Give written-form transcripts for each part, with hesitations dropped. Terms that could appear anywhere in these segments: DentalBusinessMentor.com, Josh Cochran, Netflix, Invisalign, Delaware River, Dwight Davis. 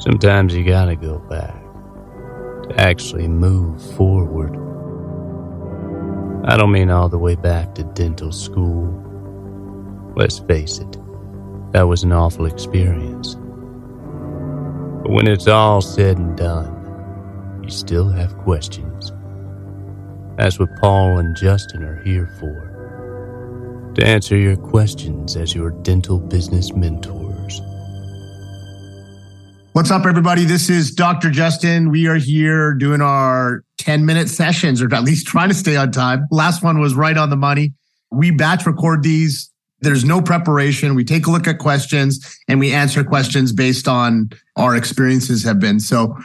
Sometimes you gotta go back to actually move forward. I don't mean all the way back to dental school. Let's face it, that was an awful experience. But when it's all said and done, you still have questions. That's what Paul and Justin are here for, to answer your questions as your dental business mentors. What's up, everybody? This is Dr. Justin. We are here doing our 10-minute sessions, or at least trying to stay on time. Last one was right on the money. We batch record these. There's no preparation. We take a look at questions and we answer questions based on our experiences have been. So,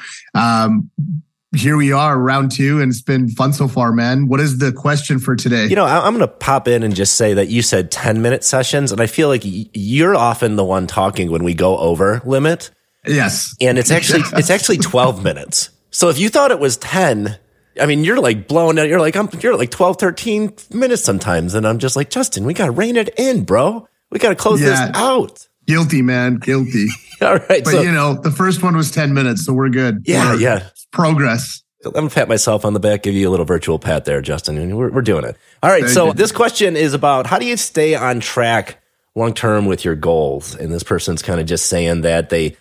here we are, round two, and it's been fun so far, man. What is the question for today? You know, I'm going to pop in and just say that you said 10-minute sessions, and I feel like you're often the one talking when we go over limit. Yes. And it's actually 12 minutes. So if you thought it was 10, I mean, you're like blown out. You're like 12, 13 minutes sometimes, and I'm just like, Justin, we got to rein it in, bro. We got to close this out. Guilty, man. Guilty. All right. But the first one was 10 minutes, so we're good. Yeah, yeah. Progress. I'm going to pat myself on the back, give you a little virtual pat there, Justin. We're doing it. All right. Thank you. This question is about how do you stay on track long-term with your goals? And this person's kind of just saying that they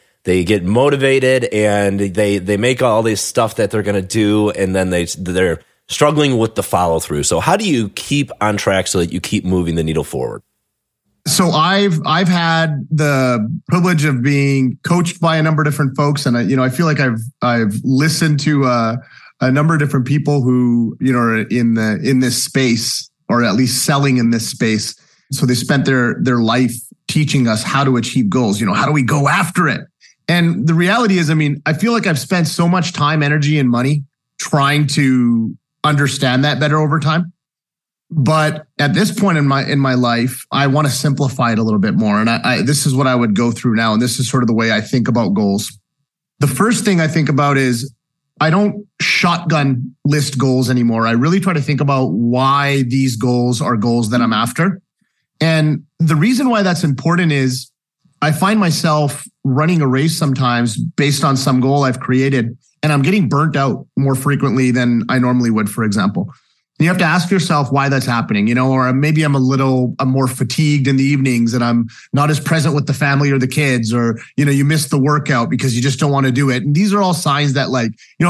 get motivated and they make all this stuff that they're going to do, and then they're struggling with the follow-through. So how do you keep on track so that you keep moving the needle forward? So I've had the privilege of being coached by a number of different folks, and I feel like I've listened to a number of different people who are in this space, or at least selling in this space. So they spent their life teaching us how to achieve goals. How do we go after it? And the reality is, I mean, I feel like I've spent so much time, energy, and money trying to understand that better over time. But at this point in my life, I want to simplify it a little bit more. And this is what I would go through now. And this is sort of the way I think about goals. The first thing I think about is I don't shotgun list goals anymore. I really try to think about why these goals are goals that I'm after. And the reason why that's important is I find myself running a race sometimes based on some goal I've created, and I'm getting burnt out more frequently than I normally would, for example. You have to ask yourself why that's happening, or maybe I'm more fatigued in the evenings and I'm not as present with the family or the kids, or, you miss the workout because you just don't want to do it. And these are all signs that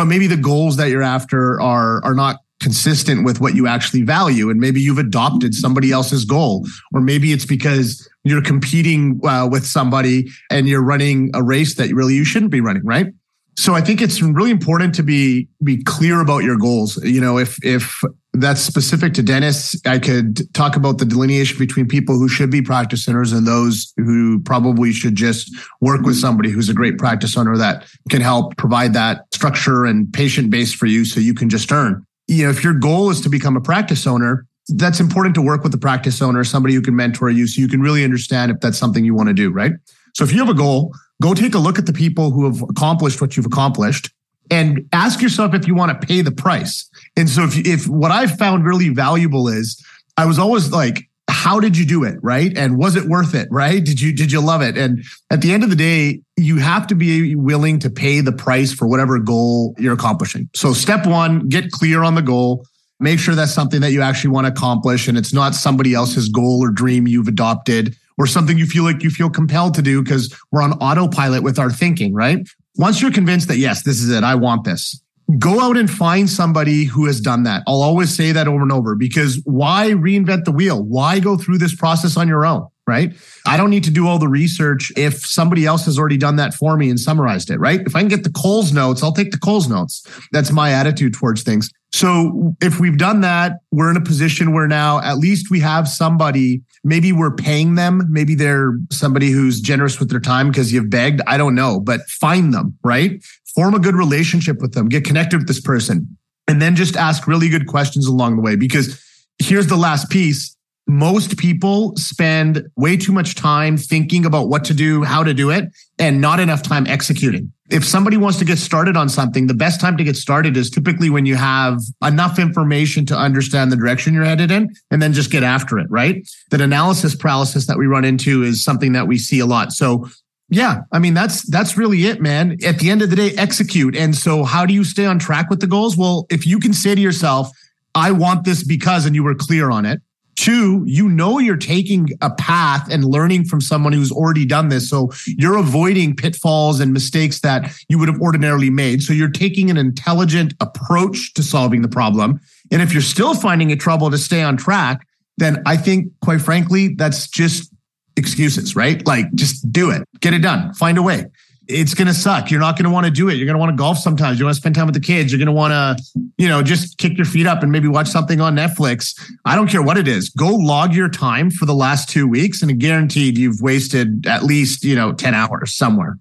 maybe the goals that you're after are not consistent with what you actually value. And maybe you've adopted somebody else's goal, or maybe it's because you're competing with somebody and you're running a race that really you shouldn't be running, right? So I think it's really important to be clear about your goals. If that's specific to dentists, I could talk about the delineation between people who should be practice owners and those who probably should just work with somebody who's a great practice owner that can help provide that structure and patient base for you so you can just earn. If your goal is to become a practice owner, that's important to work with a practice owner, somebody who can mentor you so you can really understand if that's something you want to do, right? So if you have a goal, go take a look at the people who have accomplished what you've accomplished and ask yourself if you want to pay the price. And so if what I found really valuable is I was always like, how did you do it? Right. And was it worth it? Right. Did you love it? And at the end of the day, you have to be willing to pay the price for whatever goal you're accomplishing. So step one, get clear on the goal. Make sure that's something that you actually want to accomplish and it's not somebody else's goal or dream you've adopted, or something you feel compelled to do because we're on autopilot with our thinking, right? Once you're convinced that, yes, this is it, I want this, go out and find somebody who has done that. I'll always say that over and over, because why reinvent the wheel? Why go through this process on your own, right? I don't need to do all the research if somebody else has already done that for me and summarized it, right? If I can get the Coles notes, I'll take the Coles notes. That's my attitude towards things. So if we've done that, we're in a position where now at least we have somebody. Maybe we're paying them. Maybe they're somebody who's generous with their time because you've begged. I don't know, but find them, right? Form a good relationship with them. Get connected with this person. And then just ask really good questions along the way. Because here's the last piece. Most people spend way too much time thinking about what to do, how to do it, and not enough time executing. If somebody wants to get started on something, the best time to get started is typically when you have enough information to understand the direction you're headed in, and then just get after it, right? That analysis paralysis that we run into is something that we see a lot. So Yeah. I mean, that's really it, man. At the end of the day, execute. And so how do you stay on track with the goals? Well, if you can say to yourself, I want this because, and you were clear on it. Two, you know you're taking a path and learning from someone who's already done this. So you're avoiding pitfalls and mistakes that you would have ordinarily made. So you're taking an intelligent approach to solving the problem. And if you're still finding it trouble to stay on track, then I think, quite frankly, that's just excuses, right? Like, just do it. Get it done. Find a way. It's going to suck. You're not going to want to do it. You're going to want to golf sometimes. You want to spend time with the kids. You're going to want to, just kick your feet up and maybe watch something on Netflix. I don't care what it is. Go log your time for the last 2 weeks and guaranteed you've wasted at least, 10 hours somewhere.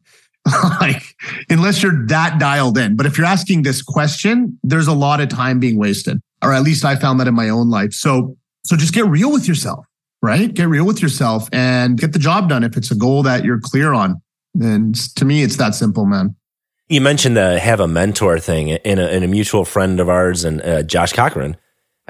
Like, unless you're that dialed in. But if you're asking this question, there's a lot of time being wasted, or at least I found that in my own life. So just get real with yourself, right? Get real with yourself and get the job done if it's a goal that you're clear on. And to me, it's that simple, man. You mentioned the have a mentor thing in a mutual friend of ours and Josh Cochran.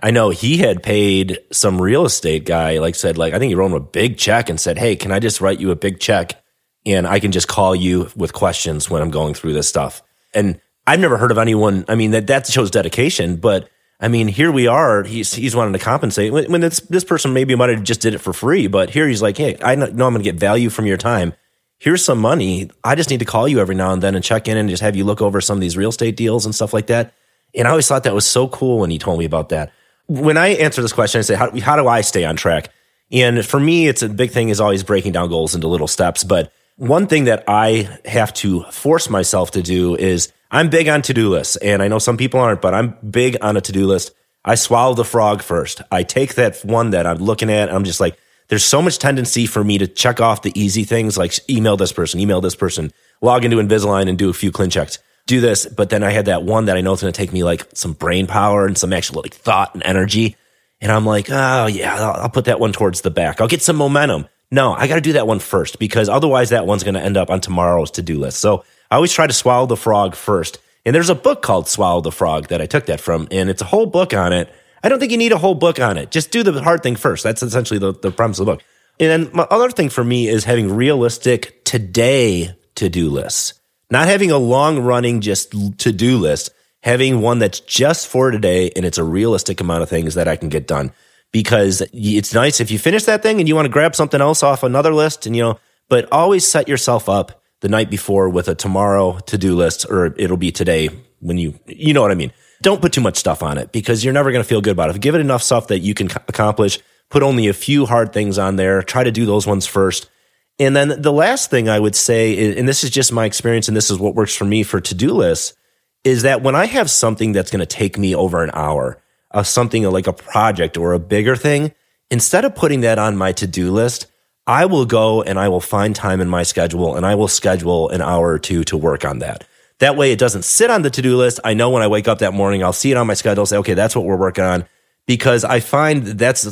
I know he had paid some real estate guy, I think he wrote him a big check and said, hey, can I just write you a big check? And I can just call you with questions when I'm going through this stuff. And I've never heard of anyone. I mean, that shows dedication, but I mean, here we are. He's wanting to compensate when this person maybe might have just did it for free, but here he's like, hey, I know I'm going to get value from your time. Here's some money. I just need to call you every now and then and check in and just have you look over some of these real estate deals and stuff like that. And I always thought that was so cool when he told me about that. When I answer this question, I say, how do I stay on track? And for me, it's a big thing is always breaking down goals into little steps. But one thing that I have to force myself to do is I'm big on to-do lists. And I know some people aren't, but I'm big on a to-do list. I swallow the frog first. I take that one that I'm looking at. And I'm just like, there's so much tendency for me to check off the easy things like email this person, log into Invisalign and do a few ClinChecks, do this. But then I had that one that I know it's going to take me like some brain power and some actual thought and energy. And I'm like, oh yeah, I'll put that one towards the back. I'll get some momentum. No, I got to do that one first because otherwise that one's going to end up on tomorrow's to-do list. So I always try to swallow the frog first. And there's a book called Swallow the Frog that I took that from, and it's a whole book on it. I don't think you need a whole book on it. Just do the hard thing first. That's essentially the premise of the book. And then my other thing for me is having realistic today to-do lists. Not having a long-running just to-do list, having one that's just for today and it's a realistic amount of things that I can get done. Because it's nice if you finish that thing and you want to grab something else off another list, and but always set yourself up the night before with a tomorrow to-do list, or it'll be today when you know what I mean. Don't put too much stuff on it because you're never going to feel good about it. Give it enough stuff that you can accomplish. Put only a few hard things on there. Try to do those ones first. And then the last thing I would say, is, and this is just my experience and this is what works for me for to-do lists, is that when I have something that's going to take me over an hour of something like a project or a bigger thing, instead of putting that on my to-do list, I will go and I will find time in my schedule and I will schedule an hour or two to work on that. That way it doesn't sit on the to-do list. I know when I wake up that morning, I'll see it on my schedule, say, okay, that's what we're working on. Because I find that's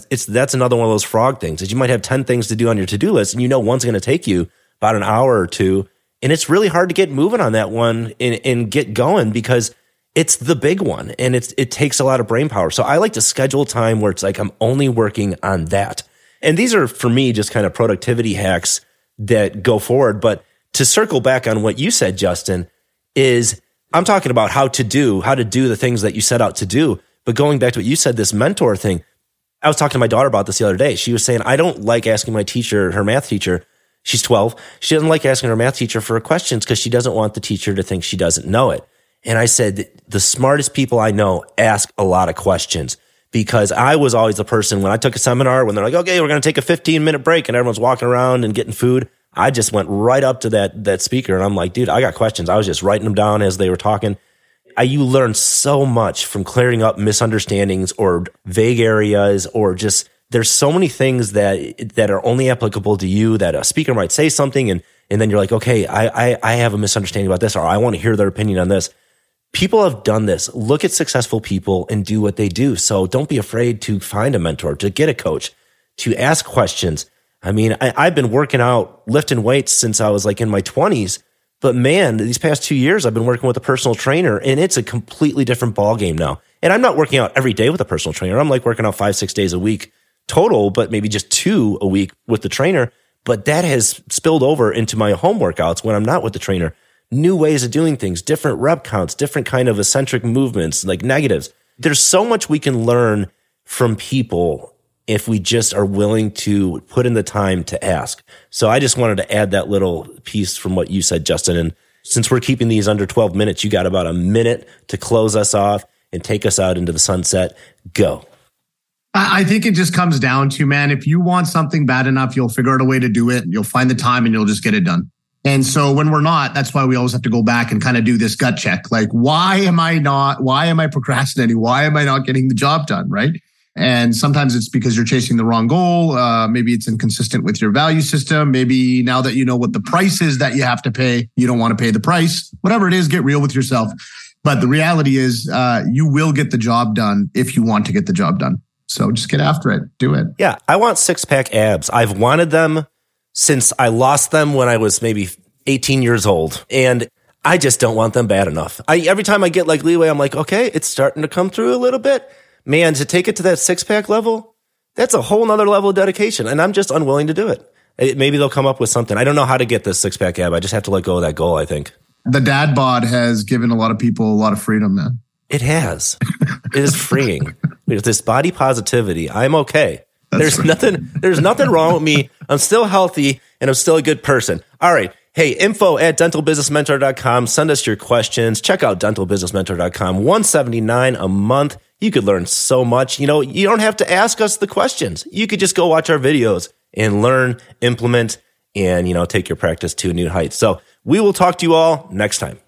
another one of those frog things is you might have 10 things to do on your to-do list and one's going to take you about an hour or two. And it's really hard to get moving on that one and get going because it's the big one and it takes a lot of brain power. So I like to schedule time where it's like I'm only working on that. And these are for me just kind of productivity hacks that go forward. But to circle back on what you said, Justin, is I'm talking about how to do the things that you set out to do. But going back to what you said, this mentor thing, I was talking to my daughter about this the other day. She was saying, I don't like asking my teacher, her math teacher, she's 12. She doesn't like asking her math teacher for questions because she doesn't want the teacher to think she doesn't know it. And I said, the smartest people I know ask a lot of questions because I was always the person when I took a seminar, when they're like, okay, we're going to take a 15-minute break and everyone's walking around and getting food. I just went right up to that speaker and I'm like, dude, I got questions. I was just writing them down as they were talking. You learn so much from clearing up misunderstandings or vague areas, or just there's so many things that are only applicable to you that a speaker might say something and then you're like, okay, I have a misunderstanding about this, or I want to hear their opinion on this. People have done this. Look at successful people and do what they do. So don't be afraid to find a mentor, to get a coach, to ask questions. I mean, I've been working out, lifting weights since I was in my 20s, but man, these past 2 years, I've been working with a personal trainer and it's a completely different ballgame now. And I'm not working out every day with a personal trainer. I'm working out 5-6 days a week total, but maybe just 2 a week with the trainer. But that has spilled over into my home workouts when I'm not with the trainer. New ways of doing things, different rep counts, different kind of eccentric movements, like negatives. There's so much we can learn from people if we just are willing to put in the time to ask. So I just wanted to add that little piece from what you said, Justin. And since we're keeping these under 12 minutes, you got about a minute to close us off and take us out into the sunset. Go. I think it just comes down to, man, if you want something bad enough, you'll figure out a way to do it. You'll find the time and you'll just get it done. And so when we're not, that's why we always have to go back and kind of do this gut check. Like, why am I procrastinating? Why am I not getting the job done? Right. And sometimes it's because you're chasing the wrong goal. Maybe it's inconsistent with your value system. Maybe now that you know what the price is that you have to pay, you don't want to pay the price. Whatever it is, get real with yourself. But the reality is you will get the job done if you want to get the job done. So just get after it. Do it. Yeah. I want 6-pack abs. I've wanted them since I lost them when I was maybe 18 years old. And I just don't want them bad enough. Every time I get like leeway, I'm like, okay, it's starting to come through a little bit. Man, to take it to that 6-pack level, that's a whole nother level of dedication. And I'm just unwilling to do it. Maybe they'll come up with something. I don't know how to get this 6-pack ab. I just have to let go of that goal, I think. The dad bod has given a lot of people a lot of freedom, man. It has. It is freeing. With this body positivity, I'm okay. There's nothing wrong with me. I'm still healthy and I'm still a good person. All right. Hey, info@dentalbusinessmentor.com. Send us your questions. Check out dentalbusinessmentor.com. $179 a month. You could learn so much. You know, you don't have to ask us the questions. You could just go watch our videos and learn, implement, and, you know, take your practice to new heights. So we will talk to you all next time.